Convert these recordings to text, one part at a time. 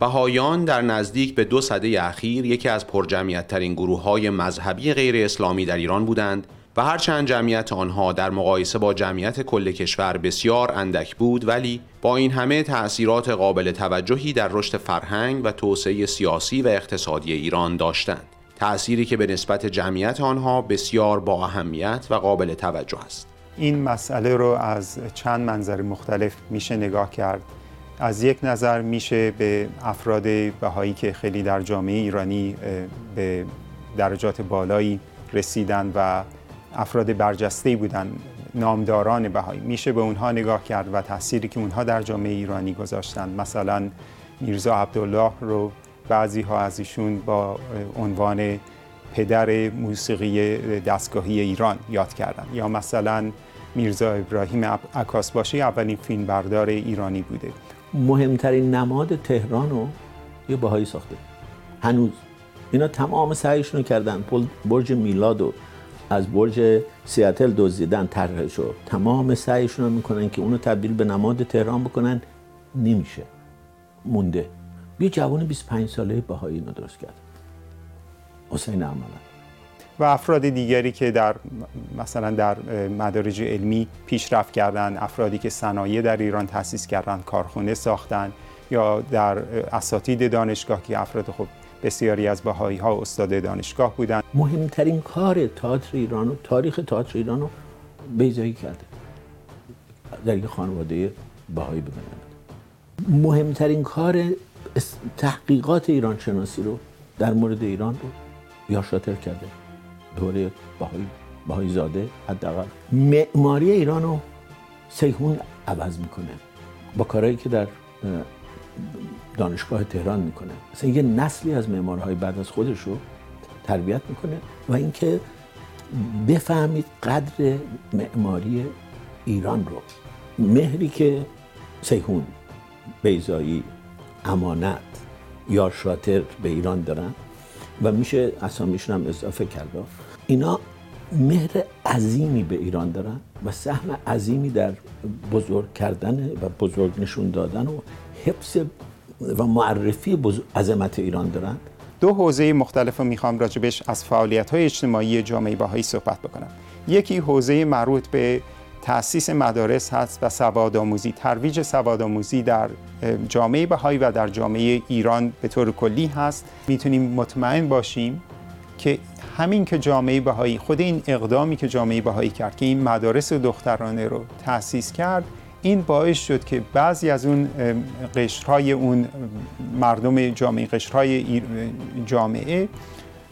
بهایان در نزدیک به 2 سده اخیر یکی از پرجمعیت‌ترین گروه‌های مذهبی غیر اسلامی در ایران بودند و هرچند جمعیت آنها در مقایسه با جمعیت کل کشور بسیار اندک بود، ولی با این همه تأثیرات قابل توجهی در رشد فرهنگ و توسعه سیاسی و اقتصادی ایران داشتند. تأثیری که به نسبت جمعیت آنها بسیار با اهمیت و قابل توجه است. این مسئله رو از چند منظر مختلف میشه نگاه کرد. از یک نظر میشه به افراد بهایی که خیلی در جامعه ایرانی به درجات بالایی رسیدن و افراد برجسته‌ای بودن، نامداران بهایی، میشه به اونها نگاه کرد و تأثیری که اونها در جامعه ایرانی گذاشتن. مثلا میرزا عبدالله رو بعضی ها از ایشون با عنوان پدر موسیقی دستگاهی ایران یاد کردن، یا مثلا میرزا ابراهیم عکاسباشی اولین فیلمبردار ایرانی بوده. مهمترین نماد تهران رو یه بهایی ساخته. هنوز اینا تمام سعیشون رو کردن، برج میلاد رو از برج سیاتل دزدیدن طرحش رو، تمام سعیشون رو میکنن که اونو تبدیل به نماد تهران بکنن، نمیشه. مونده یه جوان 25 ساله بهایی اینو درست کرد، حسین عاملی. و افراد دیگری که در مثلا در مدارج علمی پیشرفت کردن، افرادی که صنایع در ایران تأسیس کردن، کارخانه ساختن، یا در اساتید دانشگاه که افراد خب بسیاری از بهایی ها استاد دانشگاه بودند. مهمترین کار تئاتر ایران و تاریخ تئاتر ایران رو بیضایی کرده در یک خانواده بهایی بودند. مهمترین کار تحقیقات ایران شناسی رو در مورد ایران رو یا شاطر کرده، دوره بهایی زاده. حداقل معماری ایران رو سیحون عوض میکنه با کارهایی که در دانشگاه تهران میکنه. مثلا یه نسلی از معمارهای بعد از خودش رو تربیت میکنه. و اینکه بفهمید قدر معماری ایران رو، مهری که سیحون، بیضایی، امانت، یا شاطر به ایران دارن و میشه اسامیشون هم اضافه کرد. اینا مهر عظیمی به ایران دارن و سهم عظیمی در بزرگ کردن و بزرگ نشون دادن و حفظ و معرفی عظمت ایران دارن. 2 حوزه مختلف رو میخوام راجبش از فعالیت‌های اجتماعی جامعه بهایی صحبت بکنم. یکی حوزه مربوط به تأسیس مدارس هست و سوادآموزی، ترویج سوادآموزی در جامعه بهایی و در جامعه ایران به طور کلی هست. میتونیم مطمئن باشیم که همین که جامعه بهایی، خود این اقدامی که جامعه بهایی کرد که این مدارس دخترانه رو تأسیس کرد، این باعث شد که بعضی از اون قشرهای اون مردم جامعه، قشرهای جامعه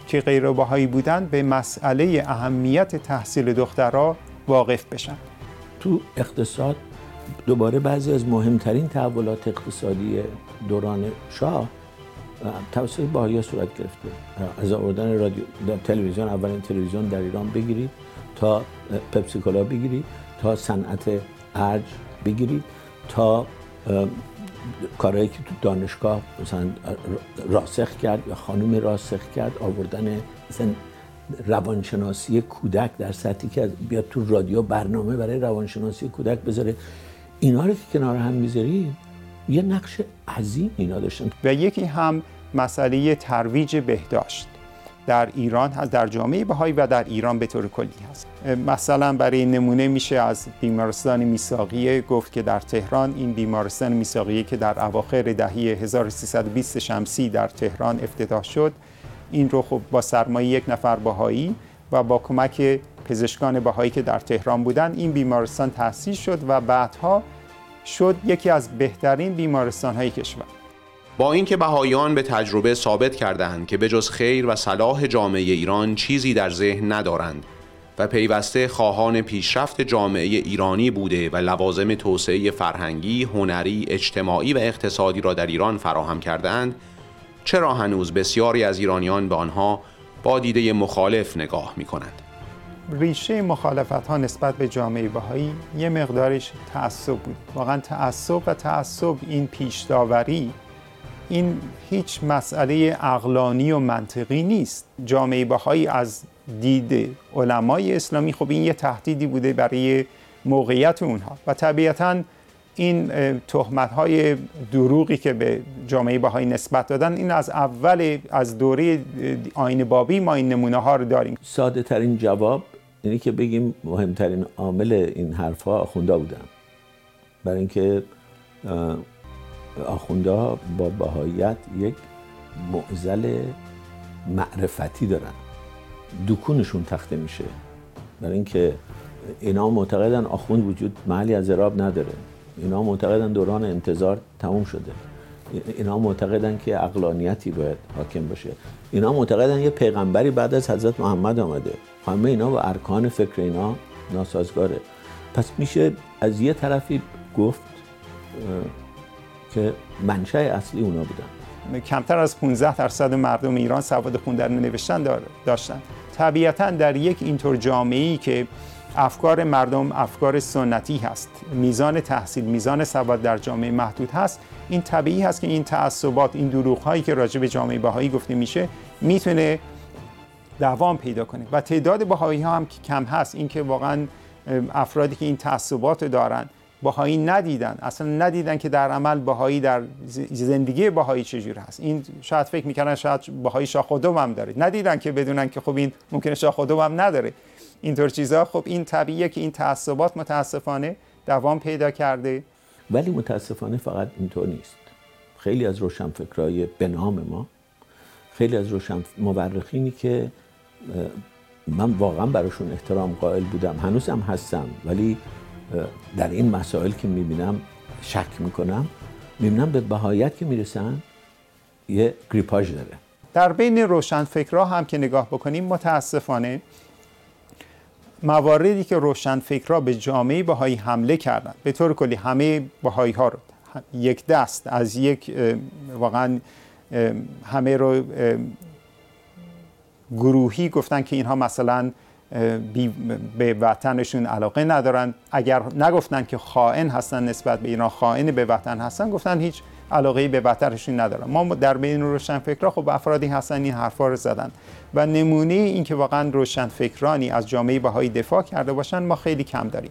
که غیر بهایی بودن، به مسئله اهمیت تحصیل دخترها واقف بشن. تو اقتصاد دوباره بعضی از مهمترین تحولات اقتصادی دوران شاه توسط بهایی‌ها صورت گرفته. از آوردن رادیو، تلویزیون، اولین تلویزیون در ایران بگیرید تا پپسی کولا بگیرید تا صنعت ارج بگیرید تا کارهایی که تو دانشگاه مثلا راسخ کرد یا خانم راسخ کرد، آوردن مثلا روانشناسی کودک در سطحی که بیاد تو رادیو برنامه برای روانشناسی کودک بذاره. اینا رو که کنار هم میذاریم یه نقش عظیم اینا داشتن. و یکی هم مسئله ترویج بهداشت در ایران هست، در جامعه بهایی و در ایران به طور کلی هست. مثلا برای نمونه میشه از بیمارستان میساقیه گفت که در تهران، این بیمارستان میساقیه که در اواخر دهه 1320 شمسی در تهران افتتاح شد، این رو خب با سرمایه یک نفر بهایی و با کمک پزشکان بهایی که در تهران بودند، این بیمارستان تأسیس شد و بعدها شد یکی از بهترین بیمارستان‌های کشور. با اینکه بهاییان به تجربه ثابت کردند که به جز خیر و صلاح جامعه ایران چیزی در ذهن ندارند و پیوسته خواهان پیشرفت جامعه ایرانی بوده و لوازم توسعه فرهنگی، هنری، اجتماعی و اقتصادی را در ایران فراهم کردند، چرا هنوز بسیاری از ایرانیان به آنها با دیده مخالف نگاه می‌کنند؟ ریشه مخالفت‌ها نسبت به جامعه بهایی یه مقدارش تعصب بود. واقعاً تعصب، این پیش‌داوری، این هیچ مسئله عقلانی و منطقی نیست. جامعه بهایی از دید علمای اسلامی، خب این یه تهدیدی بوده برای موقعیت اونها و طبیعتاً این تهمت‌های دروغی که به جامعه بهایی نسبت دادن، این از اول از دوره آیین بابی ما این نمونه‌ها رو داریم. ساده ترین جواب اینه که بگیم مهمترین عامل این حرف‌ها آخوندها بودن، برای اینکه آخوندها با بهاییت یک معضل معرفتی دارن، دکونشون تخته میشه، برای اینکه اینا معتقدن آخوند وجود محلی از اعراب نداره، اینا معتقدن دوران انتظار تموم شده، اینا معتقدن که عقلانیتی باید حاکم باشه، اینا معتقدن یه پیغمبری بعد از حضرت محمد آمده. همه اینا با ارکان فکر اینا ناسازگاره. پس میشه از یه طرفی گفت که منشأ اصلی اونا بودن. کمتر از 15% مردم ایران سواد خوندن و نوشتن داشتن. طبیعتاً در یک اینطور جامعه‌ای که افکار مردم افکار سنتی هست، میزان تحصیل، میزان سواد در جامعه محدود هست، این طبیعی هست که این تعصبات، این دروغ‌هایی که راجع به جامعه بهایی گفته میشه میتونه دوام پیدا کنه. و تعداد بهایی‌ها هم که کم هست، این که واقعاً افرادی که این تعصبات رو دارن بهایی ندیدن، اصلا ندیدن که در عمل بهایی در زندگی بهایی چجور هست. این شاید فکر میکنن شاید بهایی شاخ و دوم هم داره، ندیدن که بدونن که خب این ممکنه شاخ و دوم هم نداره. اینطور چیزها خب این طبیعیه که این تعصبات متاسفانه دوام پیدا کرده. ولی متاسفانه فقط اینطور نیست. خیلی از روشنفکرای به نام ما، خیلی از مورخینی که من واقعا براشون احترام قائل بودم، هنوز هم هستم، ولی در این مسائل که میبینم شک میکنم، میبینم به بهایت که میرسن یه گریپاژ داره. در بین روشنفکرها هم که نگاه بکنیم، متاسفانه مواردی که روشنفکرها به جامعه بهایی حمله کردن، به طور کلی همه بهایی ها رو یک دست از یک واقعا همه رو گروهی گفتن که اینها مثلا به وطنشون علاقه ندارن. اگر نگفتن که خائن هستن نسبت به ایران، خائن به وطن هستن، گفتن هیچ علاقه‌ای به وطنشون ندارن. ما در بین روشنفکرها خب افرادی هستن این حرفا رو زدن و نمونه این که واقعا روشنفکرانی از جامعه بهایی دفاع کرده باشن ما خیلی کم داریم.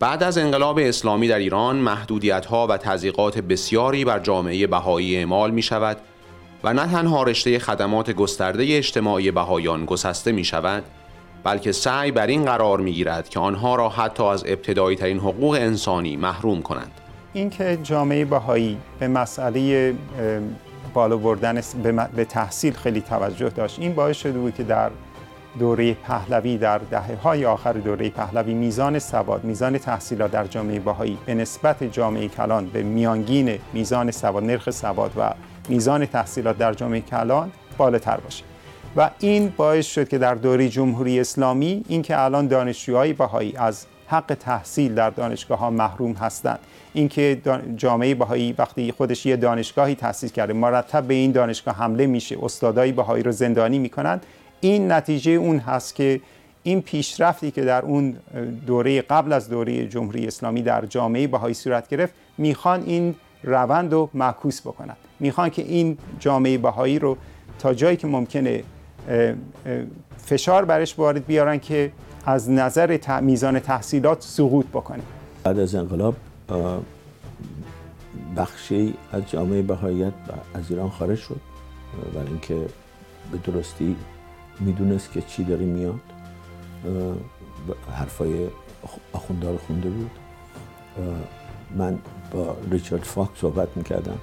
بعد از انقلاب اسلامی در ایران محدودیت‌ها و تضییقات بسیاری بر جامعه بهایی اعمال می‌شود و نه تنها رشته خدمات گسترده اجتماعی بهایان گسسته می‌شود، بلکه سعی بر این قرار می‌گیرد که آنها را حتی از ابتدایی ترین حقوق انسانی محروم کنند. اینکه جامعه بهایی به مسئله بالا بردن به تحصیل خیلی توجه داشت، این باعث شده بود که در دوره پهلوی، در دهه‌های آخر دوره پهلوی، میزان سواد، میزان تحصیلات در جامعه بهایی به نسبت جامعه کلان، به میانگین میزان سواد، نرخ سواد و میزان تحصیلات در جامعه کلان بالاتر باشه. و این باعث شد که در دوره جمهوری اسلامی، اینکه الان دانشجوهای بهایی از حق تحصیل در دانشگاه‌ها محروم هستند، اینکه جامعه بهایی وقتی خودش یه دانشگاهی تأسیس کرده مرتب به این دانشگاه حمله میشه، استادای بهایی رو زندانی میکنند، این نتیجه اون هست که این پیشرفتی که در اون دوره قبل از دوره جمهوری اسلامی در جامعه بهایی صورت گرفت، میخوان این روند رو معکوس بکنند، میخوان که این جامعه بهایی رو تا جایی که ممکنه فشار برش وارد بیارن که از نظر میزان تحصیلات سقوط بکنه. بعد از انقلاب بخشی از جامعه بهاییت از ایران خارج شد، برای اینکه به درستی میدونست که چی داری میاد، حرفای آخوندها رو خونده بود. من با ریچارد فاک صحبت میکردم،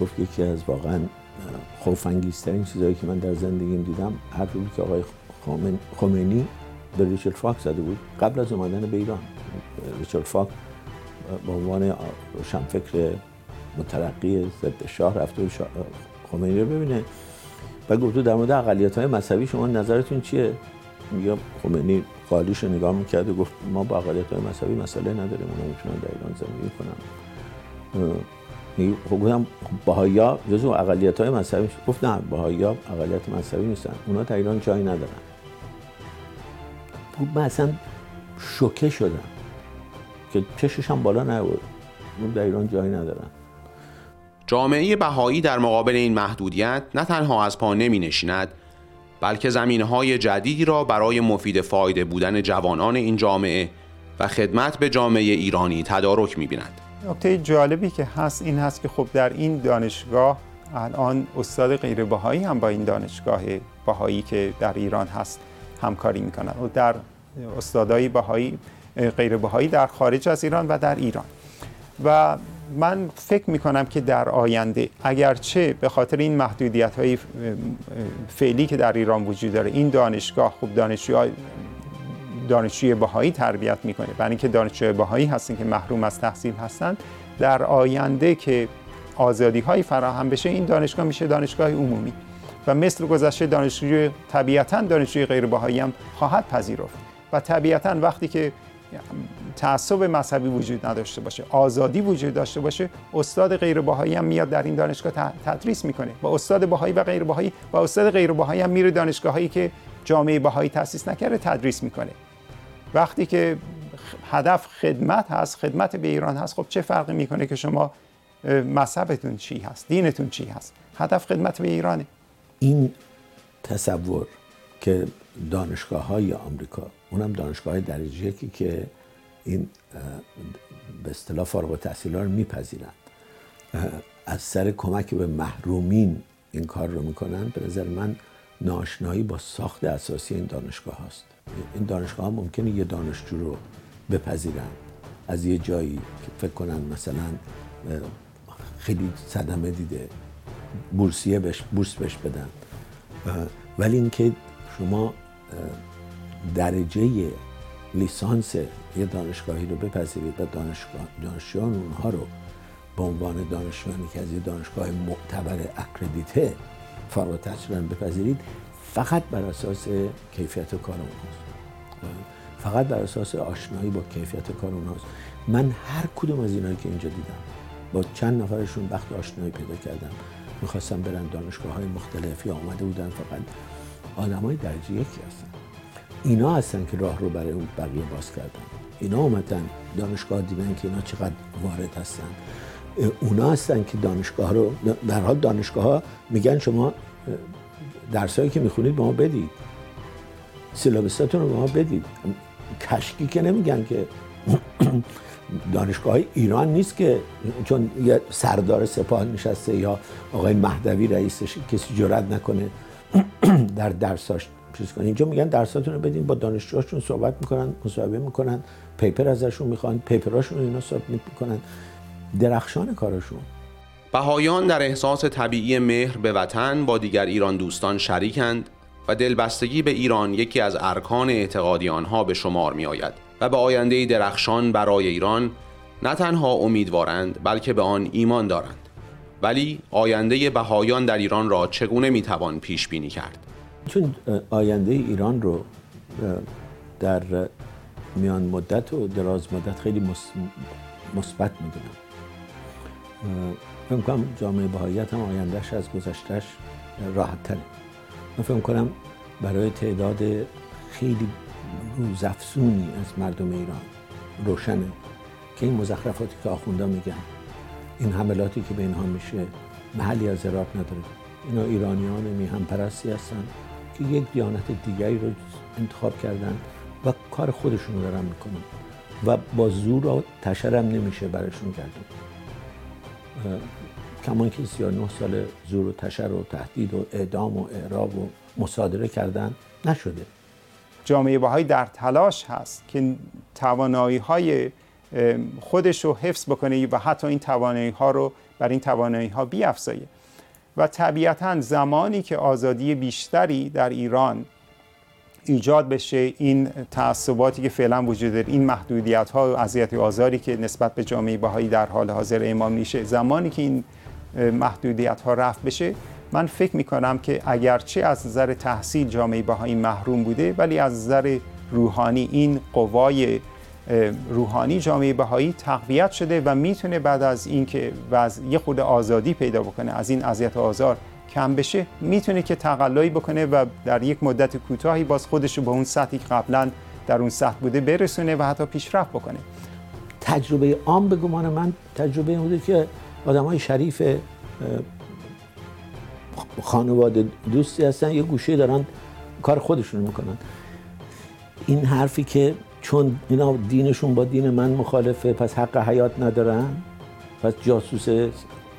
گفت یکی از واقعا خوف‌انگیزترین چیزایی که من در زندگیم دیدم حرفی بود که آقای خمینی به ریچارد فاک زده بود قبل از اومدن به ایران. ریچارد فاک به عنوان روشنفکر مترقی ضد شاه رفته بود خمینی رو ببینه و گفت در مورد اقلیت‌های مذهبی شما نظرتون چیه؟ میگم خمینی خالیش رو نگاه می‌کرد و گفت ما با اقلیت‌های مذهبی مسئله نداریم، اونا میتونن در ایران زندگی کنن. گفتم بهایی‌ها جزو اقلیت‌های مذهبی؟ گفت نه، بهایی‌ها اقلیت مذهبی نیستن، اونا در ایران جایی ندارن. من اصلا شوکه شدم که چشش هم بالا نبود، اونا در ایران جایی ندارن. جامعه بهایی در مقابل این محدودیت نه تنها از پا نمی‌نشیند، بلکه زمینه‌های جدیدی را برای مفید فایده بودن جوانان این جامعه و خدمت به جامعه ایرانی تدارک می‌بیند. نکته جالبی که هست این هست که خب در این دانشگاه الان استاد غیر بهایی هم با این دانشگاه بهایی که در ایران هست همکاری می‌کنند و در استادای بهایی غیر بهایی در خارج از ایران و در ایران. و من فکر می‌کنم که در آینده اگرچه به خاطر این محدودیت‌های فعلی که در ایران وجود داره این دانشگاه خب دانشجوی بهایی تربیت می‌کنه، برای اینکه دانشجوی بهایی هستن که محروم از تحصیل هستن، در آینده که آزادی‌های فراهم بشه این دانشگاه میشه دانشگاه عمومی و مثل گذشته دانشجوی طبیعتاً دانشجوی غیر بهایی هم خواهد پذیرفت و طبیعتاً وقتی که تعصب مذهبی وجود نداشته باشه، آزادی وجود داشته باشه، استاد غیر بهایی هم میاد در این دانشگاه تدریس میکنه و استاد بهایی و غیر بهایی و استاد غیر بهایی هم میره دانشگاهایی که جامعه بهایی تأسیس نکرده تدریس میکنه. وقتی که هدف خدمت هست، خدمت به ایران هست، خب چه فرقی میکنه که شما مذهبتون چی هست، دینتون چی هست، هدف خدمت به ایرانه. این تصور که دانشگاه‌های آمریکا، اونم دانشگاه درجه یکی که این به اصطلاح فارغ التحصیلا رو میپذیرن، از سر کمک به محرومین این کار رو میکنن، به نظر من ناآشنایی با ساخت اساسی این دانشگاه هاست. این دانشگاه ها ممکنه یه دانشجو رو بپذیرن از یه جایی که فکر کنن مثلا خیلی صدمه دیده، بورسیه بهش بدن، ولی اینکه شما درجه لیسانس یه دانشگاهی رو بپذیرید و دانشجویان اونها رو به عنوان دانشجویانی که از یه دانشگاه معتبر اکردیته فارغ التحصیل بپذیرید، فقط بر اساس کیفیت کار اونهاست، فقط بر اساس آشنایی با کیفیت کار اونهاست. من هر کدوم از اینایی که اینجا دیدم با چند نفرشون وقت آشنایی پیدا کردم، میخواستم برن دانشگاه‌های مختلفی آمده بودن، فقط آدمای درجه یکی هستن، اینا هستن که راه رو برای اون بقیه باز کردن، اینا اومدن دانشگاه دیدن که اینا چقدر وارد هستن، اونا هستن که دانشگاه رو در حال دانشگاه‌ها میگن شما درسایی که میخونید به ما بدید، سیلابستون رو به ما بدید، کشکی که نمیگن که دانشگاه ایران نیست که چون یه سردار سپاه نشسته یا آقای مهدوی رئیسش کسی جرئت نکنه در درساش چیز کنه. اینجا میگن درساتون رو بدین، با دانشجوهاشون صحبت میکنن، مصاحبه میکنن، پیپر ازشون میخوان، پیپراشون اینا سابمیت میکنن، درخشان کارشون. بهایان در احساس طبیعی مهر به وطن با دیگر ایران دوستان شریکند و دلبستگی به ایران یکی از ارکان اعتقادی آنها به شمار می آید و به آینده‌ای درخشان برای ایران نه تنها امیدوارند بلکه به آن ایمان دارند. ولی آینده بهایان در ایران را چگونه میتوان پیش بینی کرد؟ چون آینده ایران رو در میان مدت و دراز مدت خیلی مثبت میدونم. فکر کنم جامعه بهاییت هم آیندهش از گذشتهش راحت تره. من فکر کنم برای تعداد خیلی روزافزونی از مردم ایران روشنه که این مزخرفاتی که آخوندا میگن، این حملاتی که به اینها میشه محلی از اراد نداره. اینا ایرانیان میهم پرستی هستن که یک دیانت دیگری رو انتخاب کردن و کار خودشون رو دارن میکنن و با زور و تشرم نمیشه براشون کردن. کمان که 39 سال زور و تشر و تهدید و اعدام و اعراب و مصادره کردن نشده. جامعه بهایی در تلاش هست که توانایی‌های خودش رو حفظ بکنه و حتی این توانایی ها رو بر این توانایی ها بیافزایه و طبیعتاً زمانی که آزادی بیشتری در ایران ایجاد بشه، این تعصباتی که فعلا وجود داره، این محدودیت ها و اذیت و آزاری که نسبت به جامعه بهایی در حال حاضر اعمال میشه، زمانی که این محدودیت ها رفع بشه، من فکر می کنم که اگرچه از نظر تحصیل جامعه بهایی محروم بوده، ولی از نظر روحانی این قوای روحانی جامعه بهایی تقویت شده و میتونه بعد از اینکه یه خود آزادی پیدا بکنه، از این اذیت و آزار کم بشه، میتونه که تقلایی بکنه و در یک مدت کوتاهی باز خودش رو به اون سطحی که قبلا در اون سطح بوده برسونه و حتی پیشرفت بکنه. تجربه عام به گمان من تجربه این بوده که آدمای شریف خانواده دوستی هستن، یه گوشه دارن کار خودشون میکنن. این حرفی که چون اینا دینشون با دین من مخالفه، پس حق حیات ندارن، پس جاسوس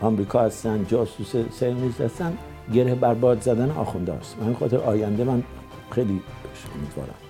آمریکا هستن، جاسوس سیونیز هستن، گره برباد زدن آخونده هست. من خاطر آینده من خیلی امیدوارم.